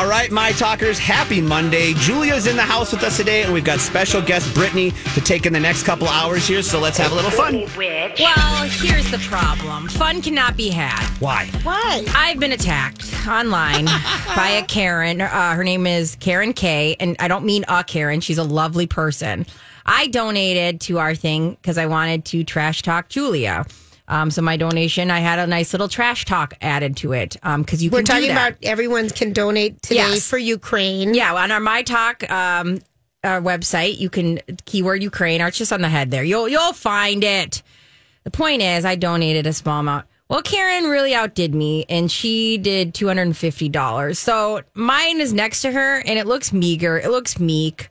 All right, my talkers, happy Monday. Julia's in the house with us today, and we've got special guest Brittany to take in the next couple hours here, so let's have a little fun. Well, here's the problem. Fun cannot be had. Why? Why? I've been attacked online by a Karen. Her name is Karen K, and I don't mean a Karen. She's a lovely person. I donated to our thing because I wanted to trash talk Julia. So my donation, I had a nice little trash talk added to it because you can do that. We're talking about everyone can donate today for Ukraine. Yeah, on our My Talk our website, you can keyword Ukraine, or it's just on the head there. You'll find it. The point is, I donated a small amount. Well, Karen really outdid me, and she did $250. So mine is next to her, and it looks meager. It looks meek.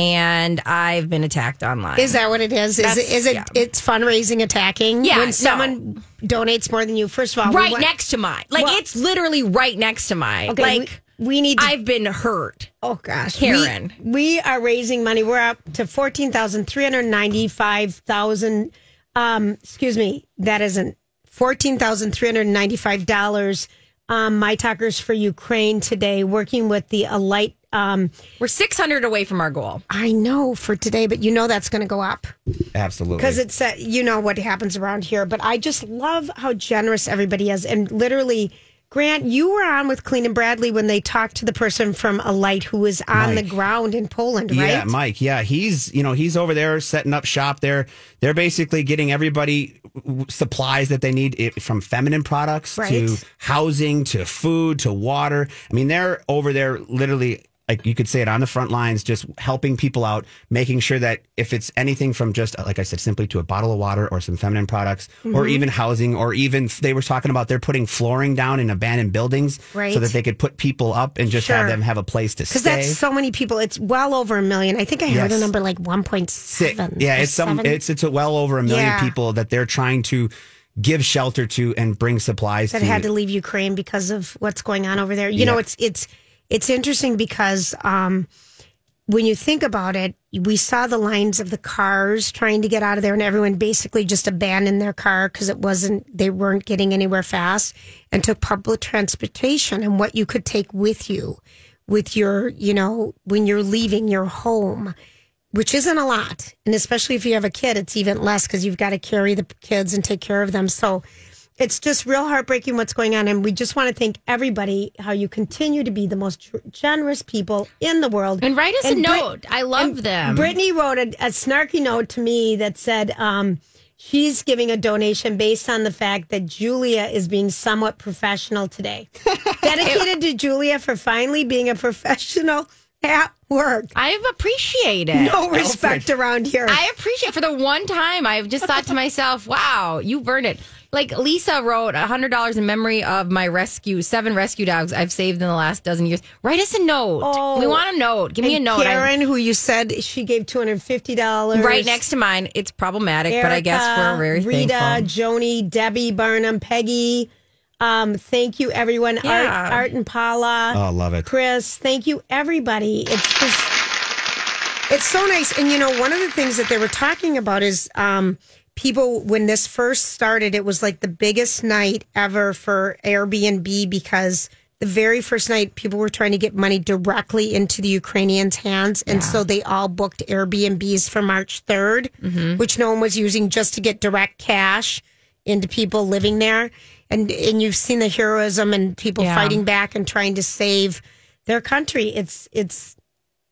And I've been attacked online. Is that what it is? Is it it's fundraising attacking? Yeah. When someone donates more than you, first of all. Right next to mine. Like, well, it's literally right next to mine. Okay, like, we need to, I've been hurt. Oh, gosh. Karen. We are raising money. We're up to $14,395,000. That isn't $14,395. My Talkers for Ukraine today, working with the Alight. We're 600 away from our goal. I know for today, but you know that's going to go up. Absolutely. Because it's, you know what happens around here. But I just love how generous everybody is. And literally, Grant, you were on with Clean and Bradley when they talked to the person from Alight who was on the ground in Poland, right? Yeah, Mike. Yeah, he's over there setting up shop there. They're basically getting everybody supplies that they need, from feminine products to housing to food to water. I mean, they're over there literally, like you could say it, on the front lines, just helping people out, making sure that if it's anything from just, like I said, simply to a bottle of water or some feminine products, or even housing, or even they were talking about they're putting flooring down in abandoned buildings so that they could put people up and just have them have a place to stay. Because that's so many people. It's well over 1 million. I think I heard a number like 1.7. Yeah, it's well over 1 million people that they're trying to give shelter to and bring supplies to. That had to leave Ukraine because of what's going on over there. You know, It's interesting because when you think about it, we saw the lines of the cars trying to get out of there, and everyone basically just abandoned their car because they weren't getting anywhere fast, and took public transportation and what you could take with you, with your, when you're leaving your home, which isn't a lot. And especially if you have a kid, it's even less because you've got to carry the kids and take care of them. So it's just real heartbreaking what's going on, and we just want to thank everybody how you continue to be the most generous people in the world. And write us a note. I love them. Brittany wrote a snarky note to me that said she's giving a donation based on the fact that Julia is being somewhat professional today. Dedicated to Julia for finally being a professional at work. I've appreciated no respect around here. I appreciate, for the one time, I've just thought to myself, wow, you've earned it. Like Lisa wrote, $100 in memory of my seven rescue dogs I've saved in the last dozen years. Write us a note. Oh, we want a note. Give me a note. Karen, who you said she gave $250. Right next to mine. It's problematic, Erica, but I guess we're very thankful. Joni, Debbie, Barnum, Peggy. Thank you, everyone. Yeah. Art and Paula. Oh, love it. Chris, thank you, everybody. It's just, it's so nice. And, one of the things that they were talking about is... people, when this first started, it was like the biggest night ever for Airbnb, because the very first night people were trying to get money directly into the Ukrainians' hands. And so they all booked Airbnbs for March 3rd, which no one was using, just to get direct cash into people living there. And you've seen the heroism and people fighting back and trying to save their country.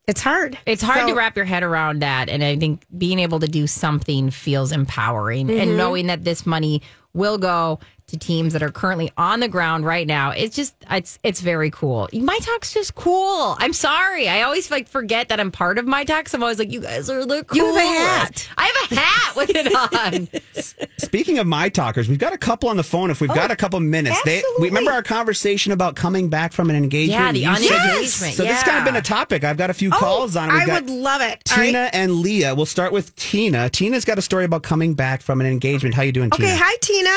It's hard. It's hard to wrap your head around that. And I think being able to do something feels empowering, and knowing that this money will go to teams that are currently on the ground right now. It's very cool. My Talk's just cool. I'm sorry. I always forget that I'm part of My Talk. So I'm always like, you guys are the coolest. You have a hat. I have a hat with it on. Speaking of My Talkers, we've got a couple on the phone. If we've got a couple minutes, we remember our conversation about coming back from an engagement. Yeah, the engagement. So this has kind of been a topic. I've got a few calls on it. I would love it. Tina and Leah. We'll start with Tina. Tina's got a story about coming back from an engagement. How you doing, Tina? Okay, hi, Tina.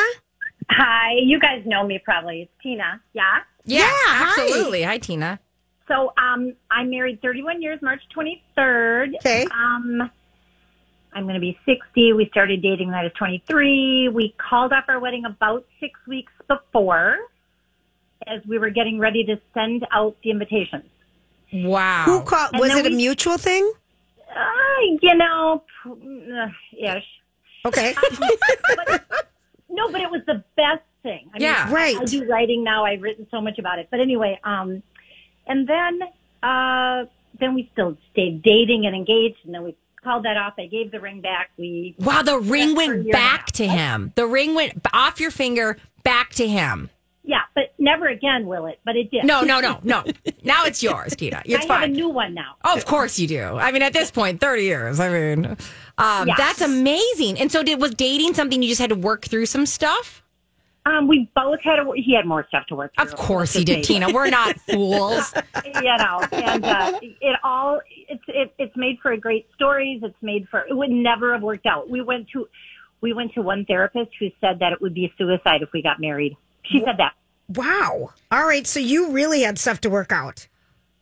Hi, you guys know me probably. It's Tina, yeah? Yes, yeah, absolutely. Hi, Tina. So I'm married 31 years, March 23rd. Okay. I'm going to be 60. We started dating when I was 23. We called off our wedding about 6 weeks before as we were getting ready to send out the invitations. Wow. Who called? Was it a mutual thing? Yes. Okay. But it was the best thing. I do writing now. I've written so much about it. But anyway, and then we still stayed dating and engaged, and then we called that off. I gave the ring back. The ring went back to him. The ring went off your finger back to him. Yeah, but never again will it, but it did. No. Now it's yours, Tina. It's fine. I have a new one now. Oh, of course you do. I mean, at this point, 30 years. I mean, that's amazing. And so was dating something you just had to work through some stuff? We both had he had more stuff to work through. Of course he did, Tina. We're not fools. And it's made for great stories. It would never have worked out. We went to one therapist who said that it would be suicide if we got married. She said that. Wow. All right. So you really had stuff to work out.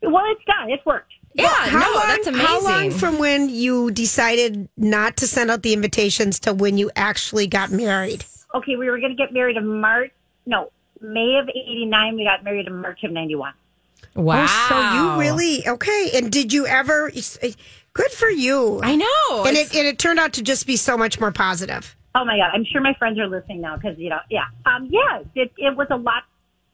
Well, it's done. It's worked. Yeah. Well, how long, that's amazing. How long from when you decided not to send out the invitations to when you actually got married? Okay. We were going to get married in May of 89. We got married in March of 91. Wow. Oh, so you really, okay. And did you ever, good for you. I know. And it turned out to just be so much more positive. Oh, my God. I'm sure my friends are listening now because, yeah. It was a lot.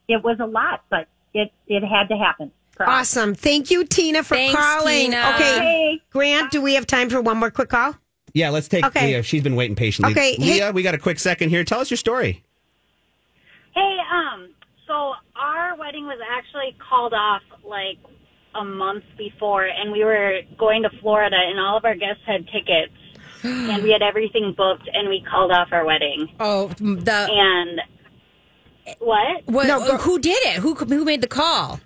It was a lot, but it had to happen. Awesome. Thank you, Tina, for calling. Tina. Okay. Grant, do we have time for one more quick call? Yeah, let's take Leah. She's been waiting patiently. Okay. Leah, we got a quick second here. Tell us your story. Hey, so our wedding was actually called off a month before, and we were going to Florida, and all of our guests had tickets. And we had everything booked, and we called off our wedding. What? No, who did it? Who made the call?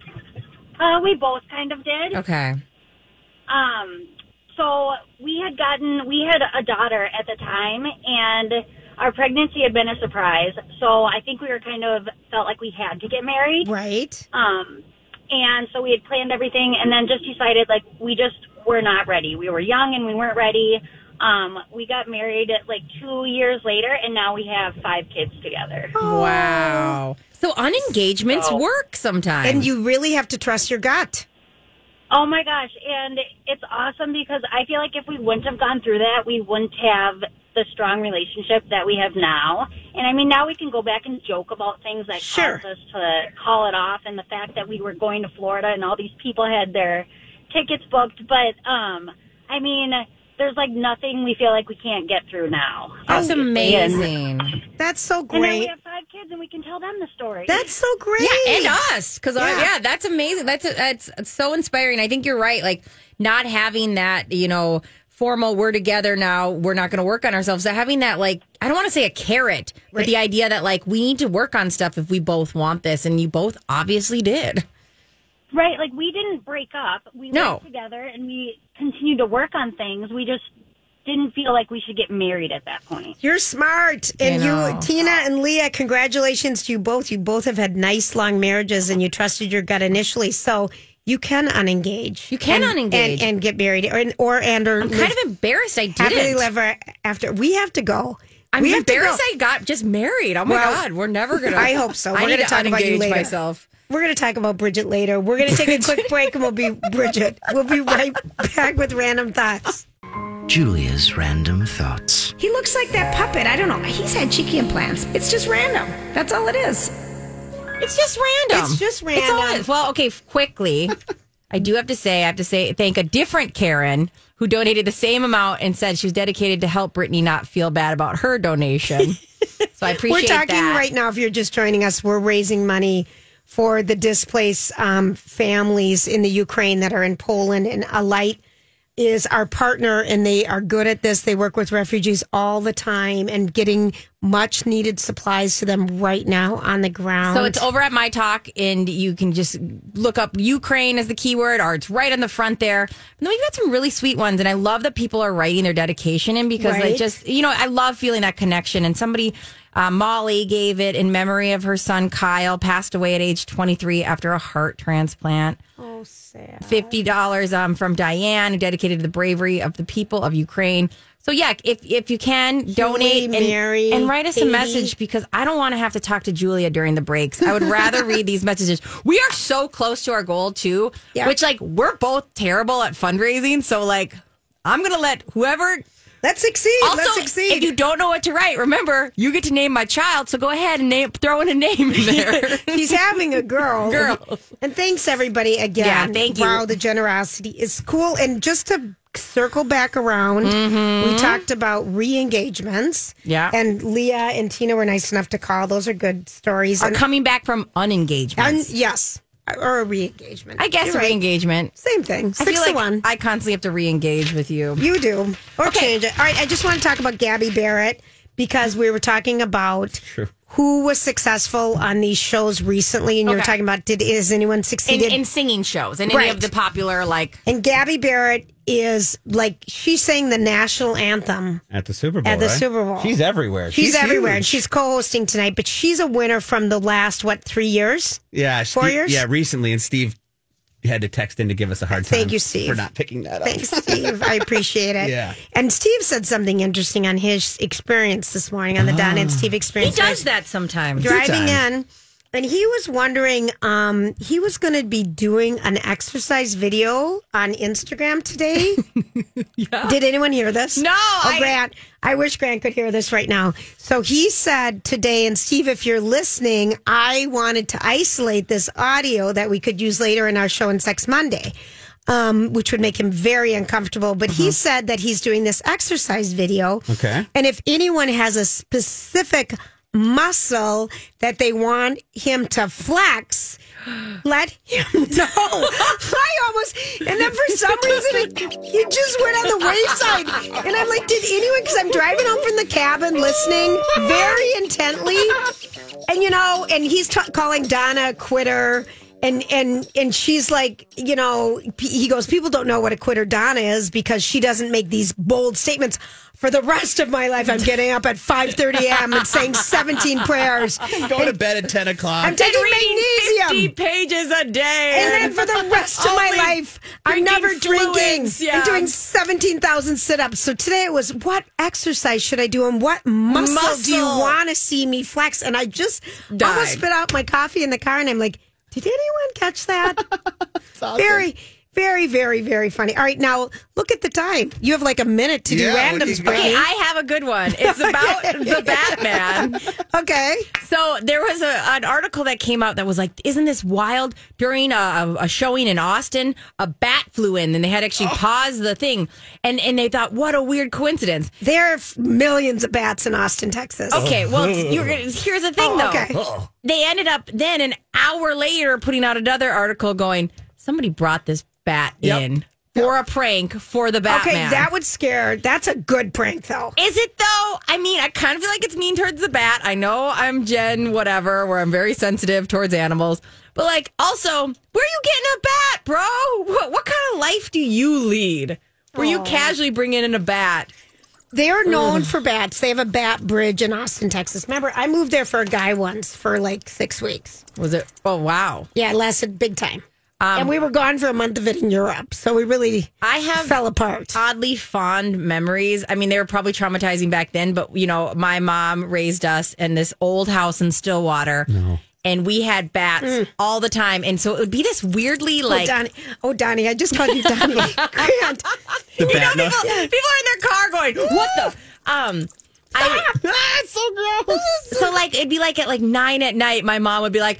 We both kind of did. Okay. So we had a daughter at the time, and our pregnancy had been a surprise. So I think we were felt like we had to get married, right? And so we had planned everything, and then just decided we just were not ready. We were young, and we weren't ready. We got married 2 years later, and now we have 5 kids together. Oh. Wow. So unengagements work sometimes. And you really have to trust your gut. Oh, my gosh. And it's awesome because I feel like if we wouldn't have gone through that, we wouldn't have the strong relationship that we have now. And, I mean, now we can go back and joke about things that caused us to call it off, and the fact that we were going to Florida and all these people had their tickets booked. But, I mean... There's nothing we feel like we can't get through now. That's amazing. That's so great. And then we have 5 kids, and we can tell them the story. That's so great. Yeah, and us. Because that's amazing. That's so inspiring. I think you're right. Not having that, formal, we're together now, we're not going to work on ourselves. So having that, I don't want to say a carrot, but the idea that, we need to work on stuff if we both want this, and you both obviously did. Right, we didn't break up. We worked together, and we continued to work on things. We just didn't feel like we should get married at that point. You're smart. And you, Tina and Leah, congratulations to you both. You both have had nice, long marriages, and you trusted your gut initially. So you can unengage. And get married. Or I'm kind of embarrassed I didn't. Happily ever after. We have to go. I'm embarrassed I got just married. Oh, my God. We're never going to. I hope so. We're going to talk about you later. Myself. We're going to talk about Bridget later. We're going to take a quick break, and we'll be Bridget. We'll be right back with Random Thoughts. Julia's Random Thoughts. He looks like that puppet. I don't know. He's had cheeky implants. It's just random. That's all it is. It's just random. It's all it is. Well, okay, quickly, I have to say thank a different Karen who donated the same amount and said she was dedicated to help Brittany not feel bad about her donation. So I appreciate that. We're talking right now, if you're just joining us, we're raising money for the displaced families in the Ukraine that are in Poland. And Alight is our partner, and they are good at this. They work with refugees all the time and getting much needed supplies to them right now on the ground. So it's over at My Talk, and you can just look up Ukraine as the keyword, or it's right on the front there. And then we've got some really sweet ones, and I love that people are writing their dedication in, because they just, you know, I love feeling that connection. And somebody, Molly, gave it in memory of her son Kyle, passed away at age 23 after a heart transplant. Oh, sad. $50 from Diane, who dedicated to the bravery of the people of Ukraine. So yeah, if you can, donate and write us a message, because I don't want to have to talk to Julia during the breaks. I would rather read these messages. We are so close to our goal too, which, like, we're both terrible at fundraising. So, like, I'm going to let whoever... Let's succeed. Also, let's succeed. If you don't know what to write, remember, you get to name my child. So go ahead and throw in a name in there. She's having a girl. And thanks, everybody, again. Yeah, thank you. Wow, the generosity is cool. And just to circle back around, we talked about re-engagements. Yeah. And Leah and Tina were nice enough to call. Those are good stories. Are coming back from unengagements. Yes. Or a re-engagement. I guess re-engagement. Same thing. 6-1. I constantly have to re-engage with you. You do. Or change it. All right, I just want to talk about Gabby Barrett, because we were talking about who was successful on these shows recently, and you were talking about, is anyone succeeded? In singing shows, and any of the popular, like... And Gabby Barrett is, like, she sang the national anthem. At the Super Bowl, Super Bowl. She's everywhere. She's everywhere, huge. And she's co-hosting tonight, but she's a winner from the last, 3 years? Yeah. 4 years? Yeah, recently, and Steve had to text in to give us a hard time. Thank you, Steve. For not picking that up. Thanks, Steve. I appreciate it. Yeah. And Steve said something interesting on his experience this morning, on the Don and Steve experience. He does that sometimes. Driving in. And he was wondering, he was going to be doing an exercise video on Instagram today. Did anyone hear this? No. Oh, Grant. I wish Grant could hear this right now. So he said today, and Steve, if you're listening, I wanted to isolate this audio that we could use later in our show on Sex Monday, which would make him very uncomfortable. But he said that he's doing this exercise video. Okay. And if anyone has a specific muscle that they want him to flex, let him know. And then for some reason, he just went on the wayside. And I'm like, did anyone, because I'm driving home from the cabin listening very intently. And, you know, and he's calling Donna a quitter. And she's like, you know, he goes, people don't know what a quitter Donna is because she doesn't make these bold statements. For the rest of my life, I'm getting up at 5:30 a.m. and saying 17 prayers. Go to bed at 10 o'clock. I'm taking magnesium. 50 pages a day. And then for the rest of my life, I'm never drinking. Yeah. I'm doing 17,000 sit-ups. So today it was, what exercise should I do and what muscle do you want to see me flex? And I just almost spit out my coffee in the car, and I'm like, did anyone catch that? That's awesome. Very, very, very funny. All right, now look at the time. You have like a minute to do randoms. Okay, I have a good one. It's about the Batman. Okay. So there was an article that came out that was like, isn't this wild? During a showing in Austin, a bat flew in, and they had actually paused the thing. And they thought, what a weird coincidence. There are millions of bats in Austin, Texas. Okay, well, here's the thing, though. Okay. They ended up then an hour later putting out another article going, somebody brought this bat in for a prank for the Batman. Okay, that would scare. That's a good prank, though. Is it, though? I mean, I kind of feel like it's mean towards the bat. I know I'm Jen, whatever, where I'm very sensitive towards animals. But, like, also, where are you getting a bat, bro? What kind of life do you lead where you casually bring in a bat? They are known for bats. They have a bat bridge in Austin, Texas. Remember, I moved there for a guy once for, like, 6 weeks. Was it? Oh, wow. Yeah, it lasted big time. And we were gone for a month of it in Europe, so we really fell apart. Oddly fond memories. I mean, they were probably traumatizing back then, but, you know, my mom raised us in this old house in Stillwater, and we had bats all the time, and so it would be this weirdly, like... Donnie, I just called you Donnie. Grant. People are in their car going, what the... It's so gross. So, like, it'd be like at, like, 9 at night, my mom would be like,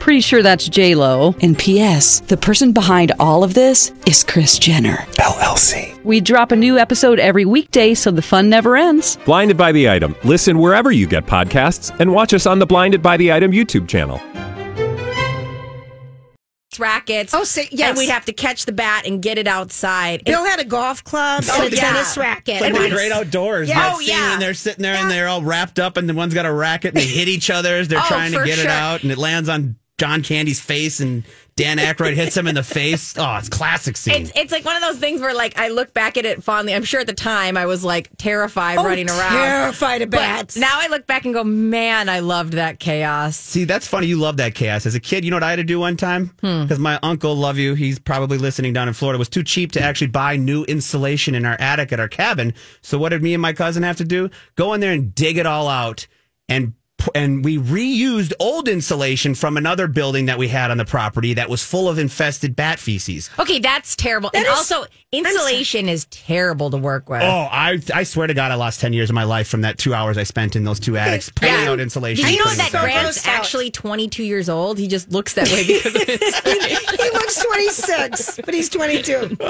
Pretty sure that's J-Lo. And P.S., the person behind all of this is Kris Jenner, LLC. We drop a new episode every weekday so the fun never ends. Blinded by the Item. Listen wherever you get podcasts and watch us on the Blinded by the Item YouTube channel. Rackets. Oh, so, yes. And we'd have to catch the bat and get it outside. Bill had a golf club and a tennis racket. Like the great outdoors. Yeah. That scene when they're sitting there and they're all wrapped up and the one's got a racket and they hit each other as they're trying to get it out, and it lands on John Candy's face and Dan Aykroyd hits him in the face. Oh, it's classic scene. It's like one of those things where, like, I look back at it fondly. I'm sure at the time I was, like, terrified running around. Terrified of bats. But now I look back and go, man, I loved that chaos. See, that's funny. You love that chaos. As a kid, you know what I had to do one time? Because my uncle, love you, he's probably listening down in Florida, was too cheap to actually buy new insulation in our attic at our cabin. So what did me and my cousin have to do? Go in there and dig it all out and we reused old insulation from another building that we had on the property that was full of infested bat feces. Okay, that's terrible. Also, insulation is terrible to work with. Oh, I swear to God, I lost 10 years of my life from that 2 hours I spent in those two attics pulling out insulation. Do you know that Grant's actually 22 years old? He just looks that way because of insulation. He looks 26, but he's 22. Oh,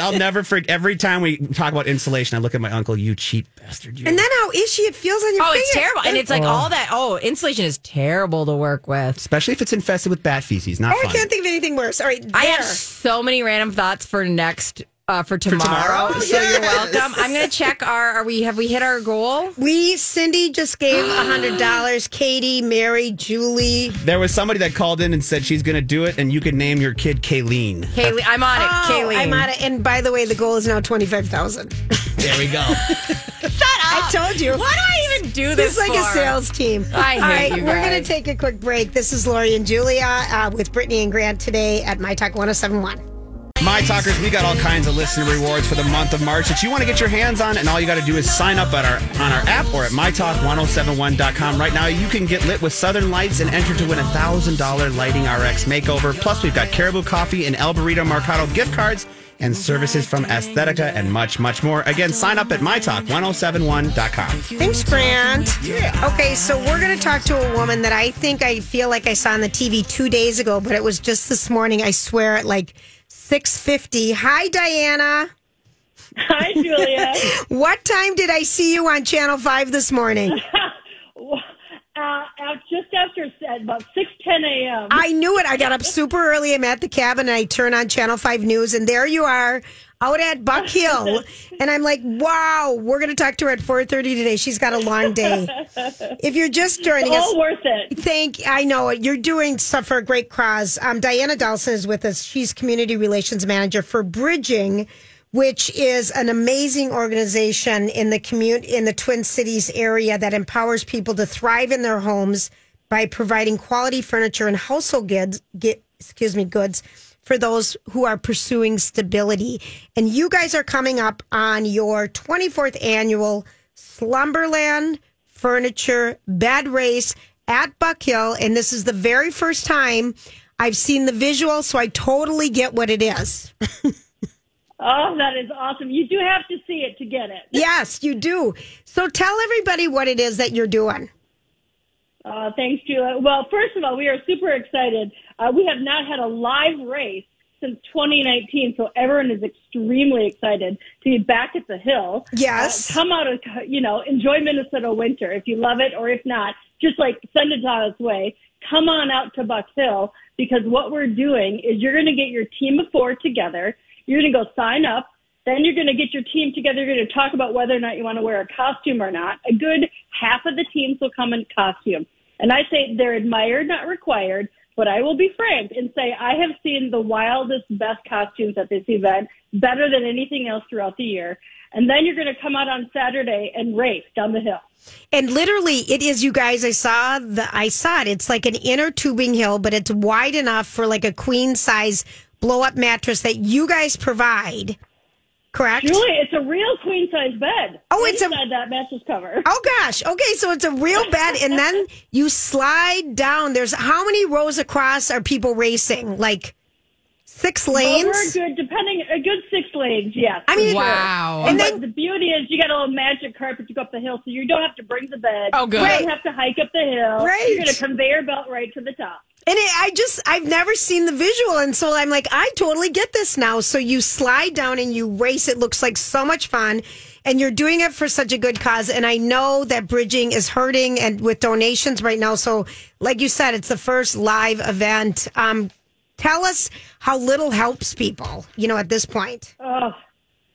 I'll never forget. Every time we talk about insulation, I look at my uncle, you cheap bastard. You. And then how ishy it feels on your finger. Oh, it's terrible. And it's like all that. Oh, insulation is terrible to work with. Especially if it's infested with bat feces. Not fun. I can't think of anything worse. All right, I have so many random thoughts for tomorrow. So you're welcome. I'm going to check have we hit our goal? Cindy just gave $100. Katie, Mary, Julie. There was somebody that called in and said she's going to do it, and you can name your kid Kayleen. Kayleen, I'm on it. Kayleen. I'm on it. And by the way, the goal is now $25,000. There we go. Shut up. I told you. Why do I even do this? It's like a sales team. All right, you guys. We're going to take a quick break. This is Lori and Julia with Brittany and Grant today at My Talk 107.1. My Talkers, we got all kinds of listener rewards for the month of March that you want to get your hands on, and all you got to do is sign up on our app or at mytalk1071.com. Right now, you can get lit with Southern Lights and enter to win a $1,000 Lighting RX makeover. Plus, we've got Caribou Coffee and El Burrito Mercado gift cards and services from Aesthetica and much, much more. Again, sign up at mytalk1071.com. Thanks, Grant. Yeah. Okay, so we're going to talk to a woman that I feel like I saw on the TV 2 days ago, but it was just this morning, I swear, at 6:50. Hi, Diana. Hi, Julia. What time did I see you on Channel 5 this morning? Just after about 6:10 a.m. I knew it. I got up super early. I'm at the cabin, and I turn on Channel 5 News, and there you are out at Buck Hill. And I'm like, wow, we're going to talk to her at 4:30 today. She's got a long day. If you're just joining us. All worth it. I know it. You're doing stuff for a great cause. Diana Dawson is with us. She's Community Relations Manager for Bridging, which is an amazing organization in the Twin Cities area that empowers people to thrive in their homes by providing quality furniture and household goods for those who are pursuing stability. And you guys are coming up on your 24th annual Slumberland Furniture Bed Race at Buck Hill. And this is the very first time I've seen the visual, so I totally get what it is. Oh, that is awesome. You do have to see it to get it. Yes, you do. So tell everybody what it is that you're doing. Thanks, Julia. Well, first of all, we are super excited. We have not had a live race since 2019, so everyone is extremely excited to be back at the Hill. Yes. Come out and, enjoy Minnesota winter if you love it, or if not, just send it on its way. Come on out to Buck Hill, because what we're doing is you're going to get your team of four together. You're going to go sign up. Then you're going to get your team together. You're going to talk about whether or not you want to wear a costume or not. A good half of the teams will come in costume. And I say they're admired, not required, but I will be frank and say I have seen the wildest, best costumes at this event, better than anything else throughout the year. And then you're going to come out on Saturday and race down the hill. And literally, it is, you guys, I saw it. It's like an inner tubing hill, but it's wide enough for like a queen-size blow-up mattress that you guys provide. Correct? Julie, it's a real queen-size bed. Oh, it's inside that mattress cover. Oh, gosh. Okay, so it's a real bed, and then you slide down. There's how many rows across are people racing? Like 6 lanes? Well, we're good, depending, a good 6 lanes, yes. I mean, wow. And then the beauty is you got a little magic carpet to go up the hill, so you don't have to bring the bed. Oh, good. You don't have to hike up the hill. Right. You're going to conveyor belt right to the top. And I've never seen the visual, and so I'm like, I totally get this now. So you slide down and you race. It looks like so much fun, and you're doing it for such a good cause. And I know that Bridging is hurting and with donations right now. So like you said, it's the first live event. Tell us how little helps people, at this point. Oh,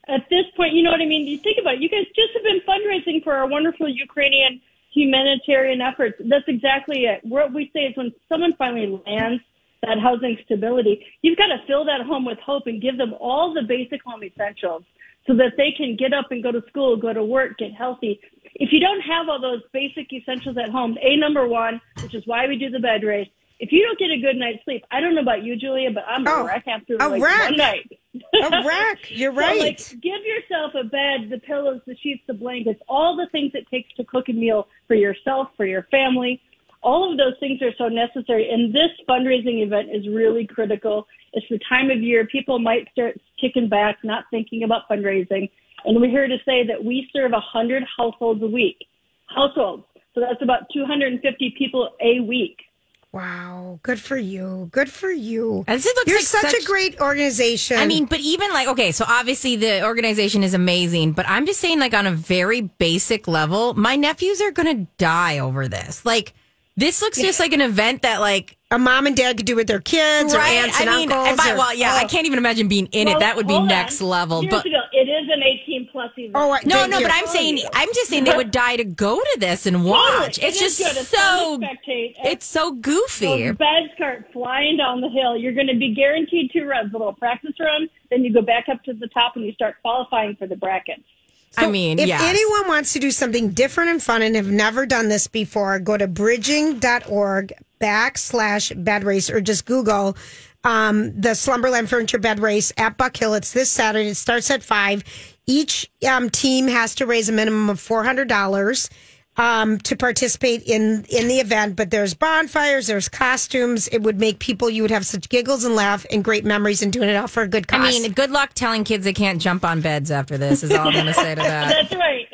at this point, you know what I mean? You think about it. You guys just have been fundraising for our wonderful Ukrainian humanitarian efforts. That's exactly it. What we say is when someone finally lands that housing stability, you've got to fill that home with hope and give them all the basic home essentials so that they can get up and go to school, go to work, get healthy. If you don't have all those basic essentials at home, number one, which is why we do the bed race, if you don't get a good night's sleep, I don't know about you, Julia, but I'm a wreck after one night. A wreck. You're right. So, give yourself a bed, the pillows, the sheets, the blankets, all the things it takes to cook a meal for yourself, for your family. All of those things are so necessary. And this fundraising event is really critical. It's the time of year people might start kicking back, not thinking about fundraising. And we're here to say that we serve 100 households a week. Households. So that's about 250 people a week. Wow. Good for you. Good for you. And this looks You're like such a great organization. I mean, but even so obviously the organization is amazing, but I'm just saying on a very basic level, my nephews are going to die over this. This looks just like an event that a mom and dad could do with their kids, right? Or aunts and uncles. I can't even imagine being in it. That would be next level. But it is an 18+ event. Oh, no, but I'm just saying they would die to go to this and watch. Totally. It's just so spectate. It's so goofy. Those beds start flying down the hill. You're going to be guaranteed 2 runs, a little practice run, then you go back up to the top and you start qualifying for the brackets. So if anyone wants to do something different and fun and have never done this before, go to bridging.org/bed race or just Google the Slumberland Furniture Bed Race at Buck Hill. It's this Saturday. It starts at 5. Each team has to raise a minimum of $400 to participate in the event. But there's bonfires, there's costumes. It would make people, you would have such giggles and laugh and great memories and doing it all for a good cause. I mean, good luck telling kids they can't jump on beds after this is all I'm going to say to that. That's right.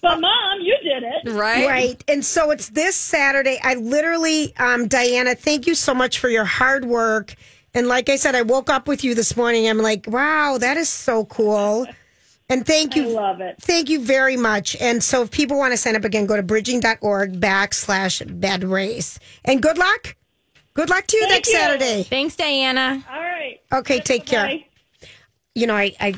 But Mom, you did it. Right. Right. And so it's this Saturday. I literally, Diana, thank you so much for your hard work. And like I said, I woke up with you this morning. I'm like, wow, that is so cool. And thank you. I love it. Thank you very much. And so if people want to sign up again, go to bridging.org/bed race. And good luck. Good luck to you Saturday. Thanks, Diana. All right. Okay, take care. I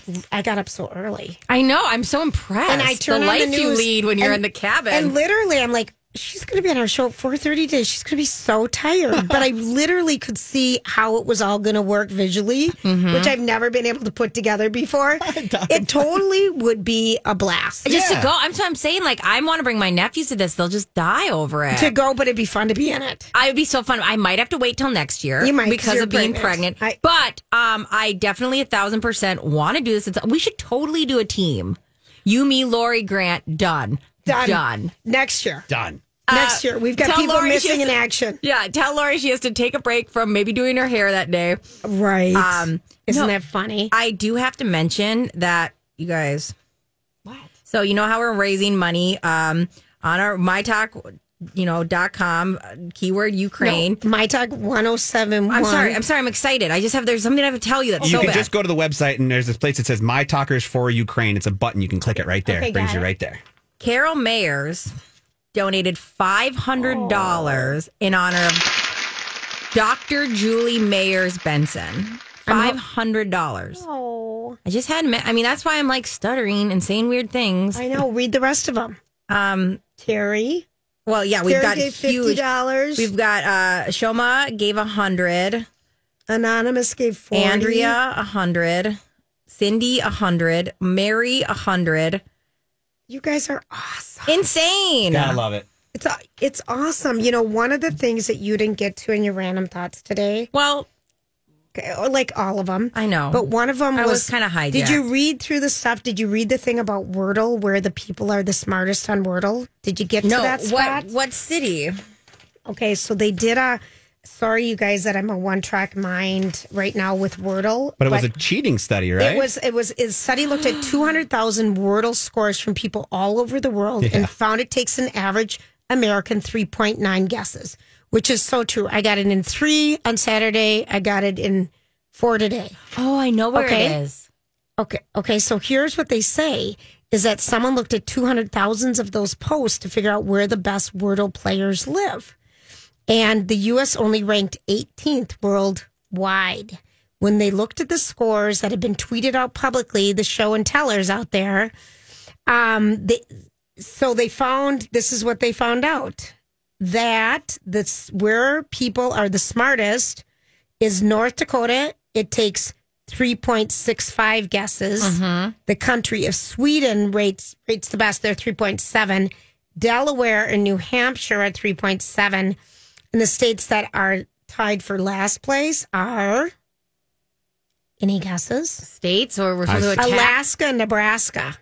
got up so early. I know. I'm so impressed. And I turned on the news. The life you lead when you're in the cabin. And literally, I'm like, she's going to be on our show at 4:30 today. She's going to be so tired. But I literally could see how it was all going to work visually, which I've never been able to put together before. It totally would be a blast. Just to go. I'm saying, I want to bring my nephews to this. They'll just die over it. To go, but it'd be fun to be in it. It would be so fun. I might have to wait till next year. You might. Because of being pregnant. I definitely 1,000% want to do this. We should totally do a team. You, me, Lori, Grant, done. Next year. Done. Next year. We've got people Lori missing in action. Yeah, tell Lori she has to take a break from maybe doing her hair that day. Right. Isn't that funny? I do have to mention that, you guys. What? So you know how we're raising money on our MyTalk, .com, keyword Ukraine. No, MyTalk 1071. I'm sorry. I'm excited. I just there's something I have to tell you that's so bad. You can just go to the website and there's this place that says MyTalkers for Ukraine. It's a button. You can click it right there. Okay, it brings you right there. Carol Mayers donated $500 in honor of Dr. Julie Mayers Benson $500. Oh. I just had, I mean, that's why I'm like stuttering and saying weird things. I know. Read the rest of them. Terry. Well, yeah, we've got huge. $50. We've got Shoma gave $100. Anonymous gave $40. Andrea $100. Cindy $100. Mary $100. You guys are awesome. Insane. Yeah, I love it. It's awesome. You know, one of the things that you didn't get to in your random thoughts today. Well, like all of them. I know. But one of them was kind of hijacked. Did you read through the stuff? Did you read the thing about Wordle, where the people are the smartest on Wordle? Did you get to that spot? What city? Okay, so they did a... Sorry, you guys, that I'm a one-track mind right now with Wordle. But it was a cheating study, right? It was a study looked at 200,000 Wordle scores from people all over the world and found it takes an average American 3.9 guesses. Which is so true. I got it in 3 on Saturday. I got it in 4 today. Oh, I know where it is. Okay. So here's what they say is that someone looked at 200,000 of those posts to figure out where the best Wordle players live. And the U.S. only ranked 18th worldwide. When they looked at the scores that had been tweeted out publicly, the show and tellers out there, they found, this is what they found out. That where people are the smartest is North Dakota. It takes 3.65 guesses. Mm-hmm. The country of Sweden rates the best. They're 3.7. Delaware and New Hampshire are 3.7. And the states that are tied for last place are... Any guesses? States or... Alaska and Nebraska.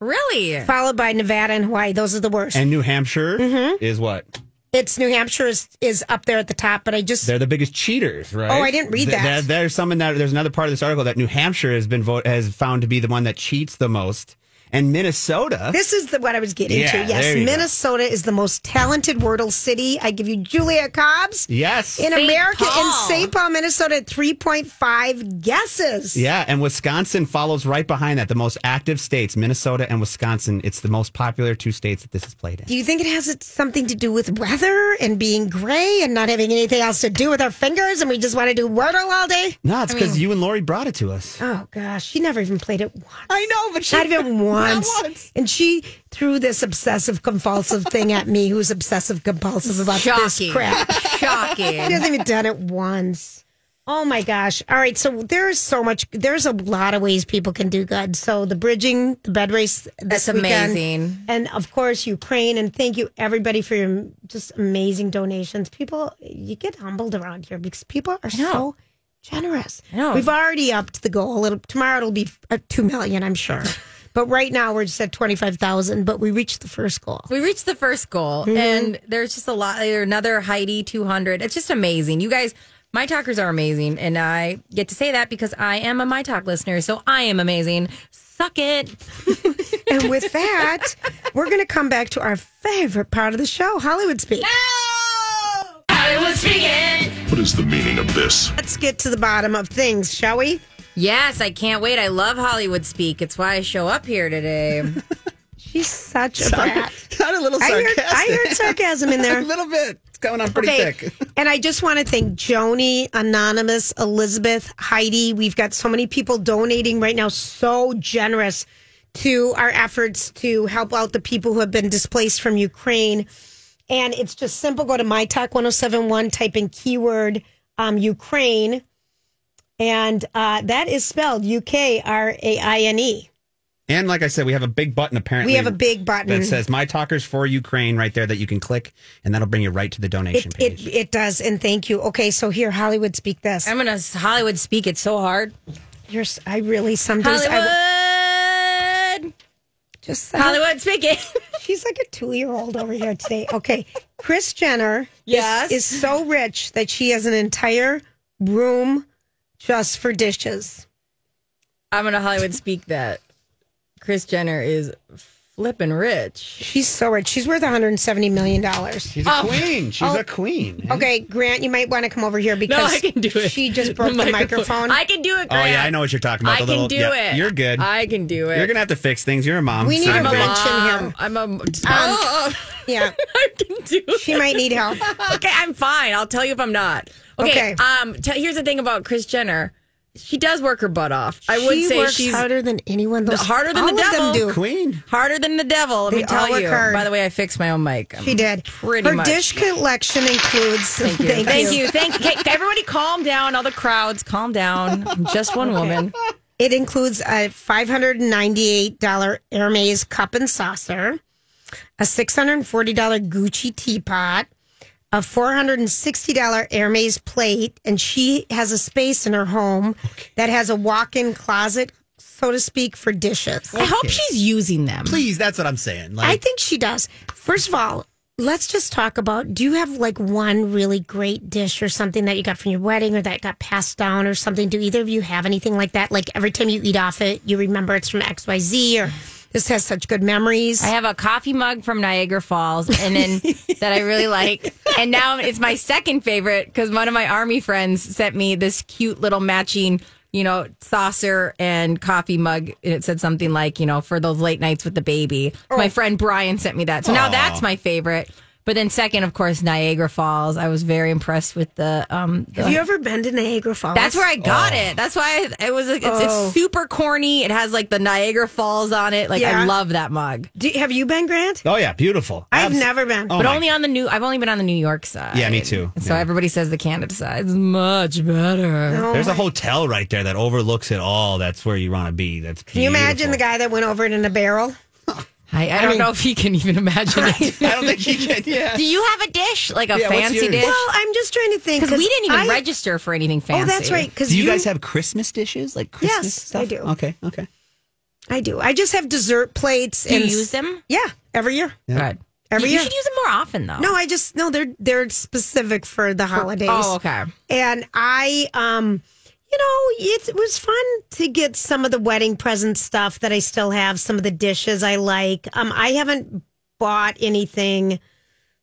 Really? Followed by Nevada and Hawaii. Those are the worst. And New Hampshire is what? It's New Hampshire is up there at the top, but I just... They're the biggest cheaters, right? Oh, I didn't read that. There's another part of this article that New Hampshire has found to be the one that cheats the most. And Minnesota... This is what I was getting to. Yes, Minnesota is the most talented Wordle city. I give you Julia Cobbs. Yes. In America, in Saint Paul, Minnesota, at 3.5 guesses. Yeah, and Wisconsin follows right behind that. The most active states, Minnesota and Wisconsin. It's the most popular two states that this is played in. Do you think it has something to do with weather and being gray and not having anything else to do with our fingers and we just want to do Wordle all day? No, it's because you and Lori brought it to us. Oh, gosh. She never even played it once. I know, but she... Not even once. And she threw this obsessive compulsive thing at me, who's obsessive compulsive about this crap. Shocking. She hasn't even done it once. Oh my gosh. All right. So there's a lot of ways people can do good. So the Bridging, the bed race this weekend. That's amazing. And of course, Ukraine. And thank you everybody for your just amazing donations. People, you get humbled around here because people are so generous. I know. We've already upped the goal. Tomorrow it'll be 2 million, I'm sure. But right now, we're just at 25,000, but we reached the first goal. Mm-hmm. And there's just a lot. Another Heidi 200. It's just amazing. You guys, My Talkers are amazing, and I get to say that because I am a My Talk listener, so I am amazing. Suck it. And with that, we're going to come back to our favorite part of the show, Hollywood Speak. No! Hollywood Speaking! What is the meaning of this? Let's get to the bottom of things, shall we? Yes, I can't wait. I love Hollywood Speak. It's why I show up here today. She's such a brat. Not a little sarcastic. I heard sarcasm in there. A little bit. It's going on pretty thick. And I just want to thank Joni, Anonymous, Elizabeth, Heidi. We've got so many people donating right now. So generous to our efforts to help out the people who have been displaced from Ukraine. And it's just simple. Go to MyTalk1071, type in keyword Ukraine. And that is spelled Ukraine. And like I said, we have a big button apparently. We have a big button that says My Talkers for Ukraine right there that you can click, and that'll bring you right to the donation page. It does, and thank you. Okay, so here, Hollywood Speak this. I'm going to Hollywood Speak it so hard. I really sometimes... Hollywood! Just Hollywood Speak it. She's like a 2-year-old over here today. Okay, Kris Jenner is so rich that she has an entire room... just for dishes. I'm going to Hollywood Speak that. Kris Jenner is flipping rich. She's so rich. She's worth $170 million. She's a queen. She's a queen. Okay, Grant, you might want to come over here because I can do it. She just broke the microphone. I can do it, Grant. Oh, yeah, I know what you're talking about. I can do it. You're good. I can do it. You're going to have to fix things. You're a mom. We need to mention him. I'm a mom. Yeah. I can do it. She might need help. Okay, I'm fine. I'll tell you if I'm not. Okay. Here's the thing about Kris Jenner. She does work her butt off. I would say she's harder than anyone. Harder than the devil. Do. Queen. Harder than the devil. Let me tell you. By the way, I fixed my own mic. She did. Pretty much. Her dish collection includes. Thank you. Thank you. Thank you. Everybody calm down. All the crowds, calm down. I'm just one woman. It includes a $598 Hermes cup and saucer, a $640 Gucci teapot, a $460 Hermes plate, and she has a space in her home that has a walk-in closet, so to speak, for dishes. Okay. I hope she's using them. Please, that's what I'm saying. I think she does. First of all, let's just talk about, do you have one really great dish or something that you got from your wedding or that got passed down or something? Do either of you have anything like that? Like every time you eat off it, you remember it's from XYZ or... This has such good memories. I have a coffee mug from Niagara Falls that I really like. And now it's my second favorite because one of my army friends sent me this cute little matching, saucer and coffee mug. And it said something like, for those late nights with the baby. Oh. My friend Brian sent me that. So now that's my favorite. But then second, of course, Niagara Falls. I was very impressed with the... Have you ever been to Niagara Falls? That's where I got it. That's why it was... It's super corny. It has the Niagara Falls on it. I love that mug. Have you been, Grant? Oh, yeah. Beautiful. I've never been. But only on the I've only been on the New York side. Yeah, me too. So everybody says the Canada side is much better. There's a hotel right there that overlooks it all. That's where you want to be. That's beautiful. Can you imagine the guy that went over it in a barrel? I don't know if he can even imagine it. I don't think he can, yeah. Do you have a dish? Like a fancy dish? Well, I'm just trying to think. Because we didn't even register for anything fancy. Oh, that's right. Do you guys have Christmas dishes? Like Christmas stuff? I do. Okay. I do. I just have dessert plates. Do you use them? Yeah, every year. Yeah. Right. Every year. You should use them more often, though. No, they're specific for the holidays. Oh, okay. And I... it was fun to get some of the wedding present stuff that I still have, some of the dishes I like. I haven't bought anything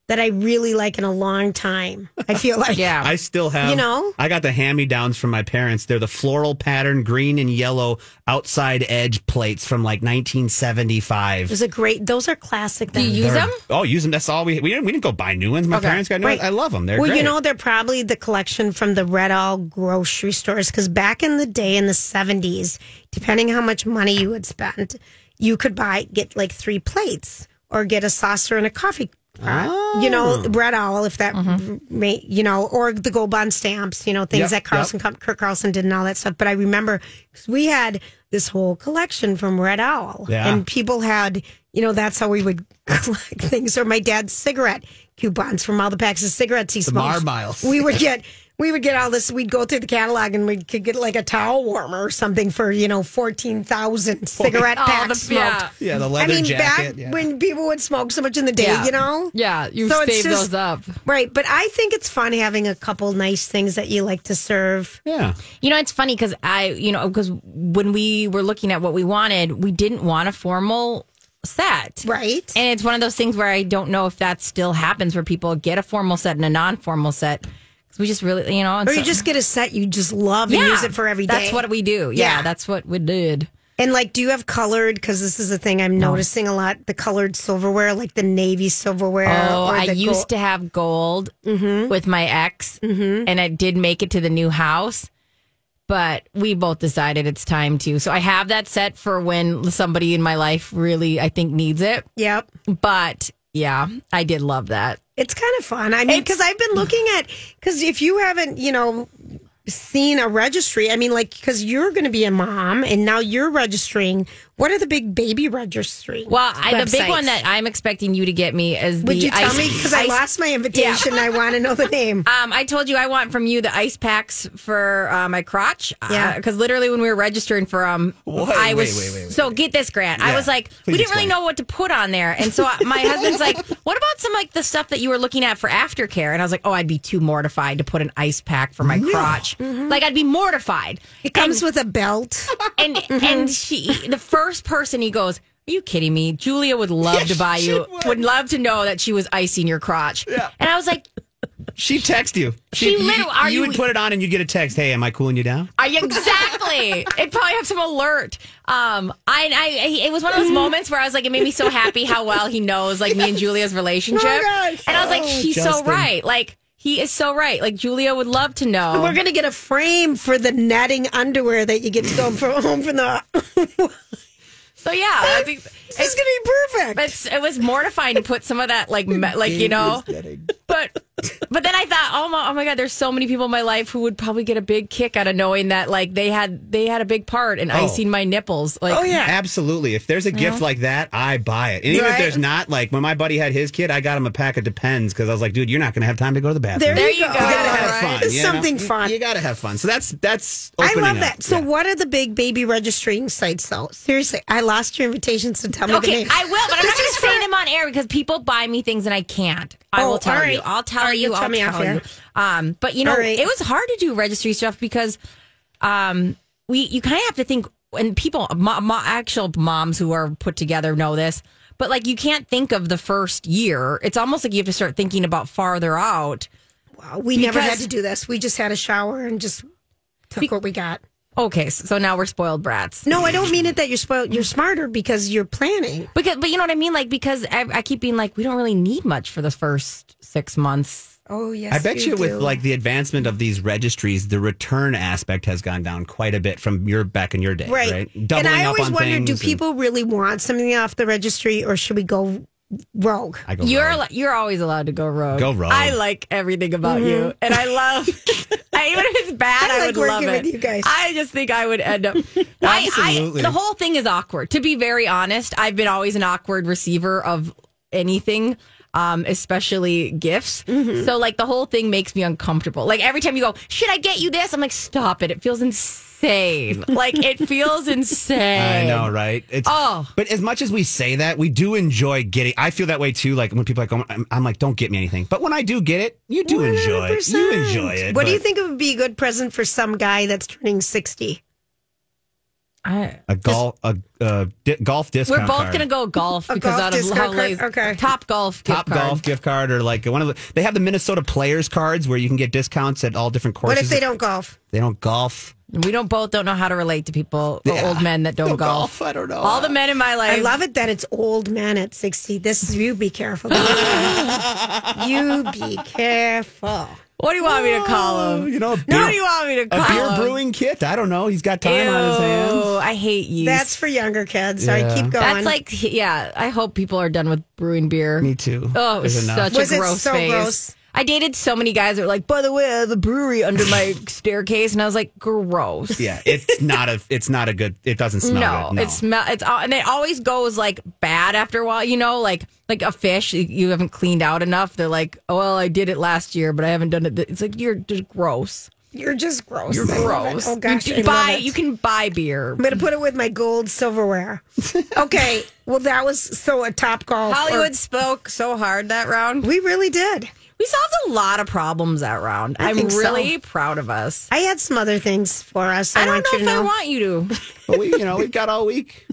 that I really like in a long time, I feel like. Yeah. I still have. I got the hand-me-downs from my parents. They're the floral pattern, green and yellow, outside edge plates from 1975. Those are classic. Do you use them? Oh, use them. That's all. We didn't go buy new ones. My parents got new ones. I love them. They're great. They're probably the collection from the Red Owl grocery stores. Because back in the day, in the 70s, depending how much money you would spend, you could get 3 plates or get a saucer and a coffee Red Owl, if that may, or the gold bond stamps, things that Kirk Carlson did and all that stuff. But I remember because we had this whole collection from Red Owl, and people had, that's how we would collect things. Or my dad's cigarette coupons from all the packs of cigarettes he smoked. Marmiles. We would get all this. We'd go through the catalog and we could get a towel warmer or something for 14,000 cigarette packs smoked. Yeah, the leather jacket. Back when people would smoke so much in the day, Yeah, you save those up, right? But I think it's fun having a couple nice things that you like to serve. Yeah, it's funny because because when we were looking at what we wanted, we didn't want a formal set, right? And it's one of those things where I don't know if that still happens, where people get a formal set and a non-formal set. We just really, Or you just get a set you just love and use it for every day. That's what we do. Yeah, that's what we did. And do you have colored? Because this is the thing I'm noticing a lot, the colored silverware, like the navy silverware. Oh, I used to have gold with my ex, and I did make it to the new house. But we both decided it's time to. So I have that set for when somebody in my life really, I think, needs it. Yep. But... yeah, I did love that. It's kind of fun. I mean, because I've been looking at, because if you haven't, seen a registry, I mean, because you're going to be a mom and now you're registering. What are the big baby registry? Well, the big one that I'm expecting you to get me is the... Would you tell me? Because I lost my invitation. Yeah. I want to know the name. I told you I want from you the ice packs for my crotch. Yeah. Because literally when we were registering for get this, Grant. Yeah. I was like, we didn't really know what to put on there. And so my husband's like, what about some the stuff that you were looking at for aftercare? And I was like, oh, I'd be too mortified to put an ice pack for my crotch. Mm-hmm. I'd be mortified. It comes with a belt. And and the first person he goes, are you kidding me? Julia would love to buy you, would love to know that she was icing your crotch. Yeah. And I was like... She texted you. You would put it on and you'd get a text, hey, am I cooling you down? Exactly. It'd probably have some alert. It was one of those moments where I was like, it made me so happy how well he knows me and Julia's relationship. Oh, and I was like, she's Justin. So right. He is so right. Like, Julia would love to know. We're going to get a frame for the netting underwear that you get to go home from the... So, yeah. It's going to be perfect. It was mortifying to put some of that, like you know. But then I thought, oh my God, there's so many people in my life who would probably get a big kick out of knowing that, like, they had a big part in icing my nipples. Like, oh, yeah. Absolutely. If there's a gift like that, I buy it. And even if there's not, like, when my buddy had his kid, I got him a pack of Depends because I was like, dude, you're not going to have time to go to the bathroom. There you go. You got to have fun. It's something fun. You got to have fun. So that's opening I love that. Up. So what are the big baby registering sites, though? Seriously, I lost your invitations to tell me the name. I will, but I'm not going to say them on air because people buy me things and I can't. I will tell you. I'll tell you. But, you know, it was hard to do registry stuff because you kind of have to think, and people, actual moms who are put together know this, but, like, you can't think of the first year. It's almost like you have to start thinking about farther out. Well, we never had to do this. We just had a shower and just took what we got. Okay, so now we're spoiled brats. No, I don't mean it that you're spoiled. You're smarter because you're planning. But you know what I mean? Like, because I keep being like, we don't really need much for the first 6 months. Oh, yes, I bet you do. With, like, the advancement of these registries, the return aspect has gone down quite a bit from back in your day, right? Doubling and I always wondered, do people really want something off the registry, or should we go rogue? You're always allowed to go rogue. Go rogue. I like everything about you, and I love. Even if it's bad, I would love it. With you guys. I just think I would end up. Absolutely, the whole thing is awkward. To be very honest, I've been always an awkward receiver of anything, especially gifts. Mm-hmm. So, like, the whole thing makes me uncomfortable. Like, every time you go, should I get you this? I'm like, stop it. It feels insane. Like, it feels insane. I know, right? But as much as we say that, we do enjoy getting. I feel that way too. Like, when people are like, I'm like, don't get me anything. But when I do get it, you do 100%. Enjoy it. You enjoy it. What do you think would be a good present for some guy that's turning 60? Golf discount. We're both gonna go golf because out of how lazy. Okay. Top golf gift card, or like one of the. They have the Minnesota Players cards where you can get discounts at all different courses. What if they don't golf? They don't golf. We don't know how to relate to people, old men that don't golf. I don't know. All the men in my life. I love it that it's old men at 60. You be careful. You be careful. What do you want me to call him? You know, what do you want me to call him? A beer brewing kit? I don't know. He's got time on his hands. Oh, I hate you. That's for younger kids. Sorry, keep going. That's like, I hope people are done with brewing beer. Me too. Oh, it was such a gross face. Gross? I dated so many guys that were like, by the way, I have a brewery under my staircase. And I was like, gross. Yeah, it's not a good, it doesn't smell good. No, and it always goes like bad after a while, you know, like a fish you haven't cleaned out enough. They're like, oh, well, I did it last year, but I haven't done it. It's like, you're just gross. You're gross. Oh, gosh. You can buy beer. I'm going to put it with my gold silverware. Okay. Well, that was a top golf. Hollywood spoke so hard that round. We really did. We solved a lot of problems that round. I'm really proud of us. I had some other things for us. I don't know if I want you to. But we've got all week.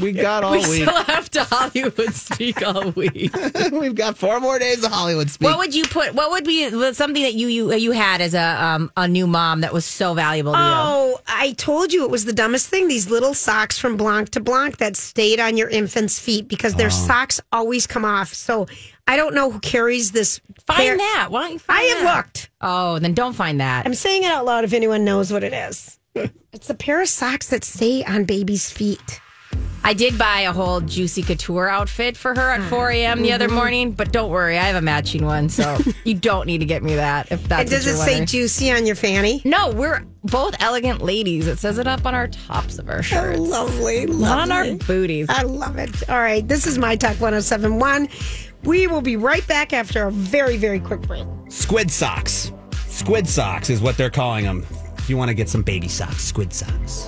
We still have to Hollywood speak all week. We've got 4 more days of Hollywood speak. What would you put? What would be something that you had as a new mom that was so valuable to you? Oh, I told you it was the dumbest thing. These little socks from Blanc to Blanc that stayed on your infant's feet because their socks always come off. So I don't know who carries this. Find that. Why don't you find that? I have looked. Oh, then don't find that. I'm saying it out loud if anyone knows what it is. It's a pair of socks that stay on baby's feet. I did buy a whole Juicy Couture outfit for her at 4 a.m. the other morning, but don't worry, I have a matching one, so you don't need to get me that. If that's does it say Juicy on your fanny? No, we're both elegant ladies. It says it up on our tops of our shirts. Oh, lovely. Not on our booties. I love it. All right, this is My Talk 1071. We will be right back after a very, very quick break. Squid socks. Squid socks is what they're calling them. If you want to get some baby socks, squid socks.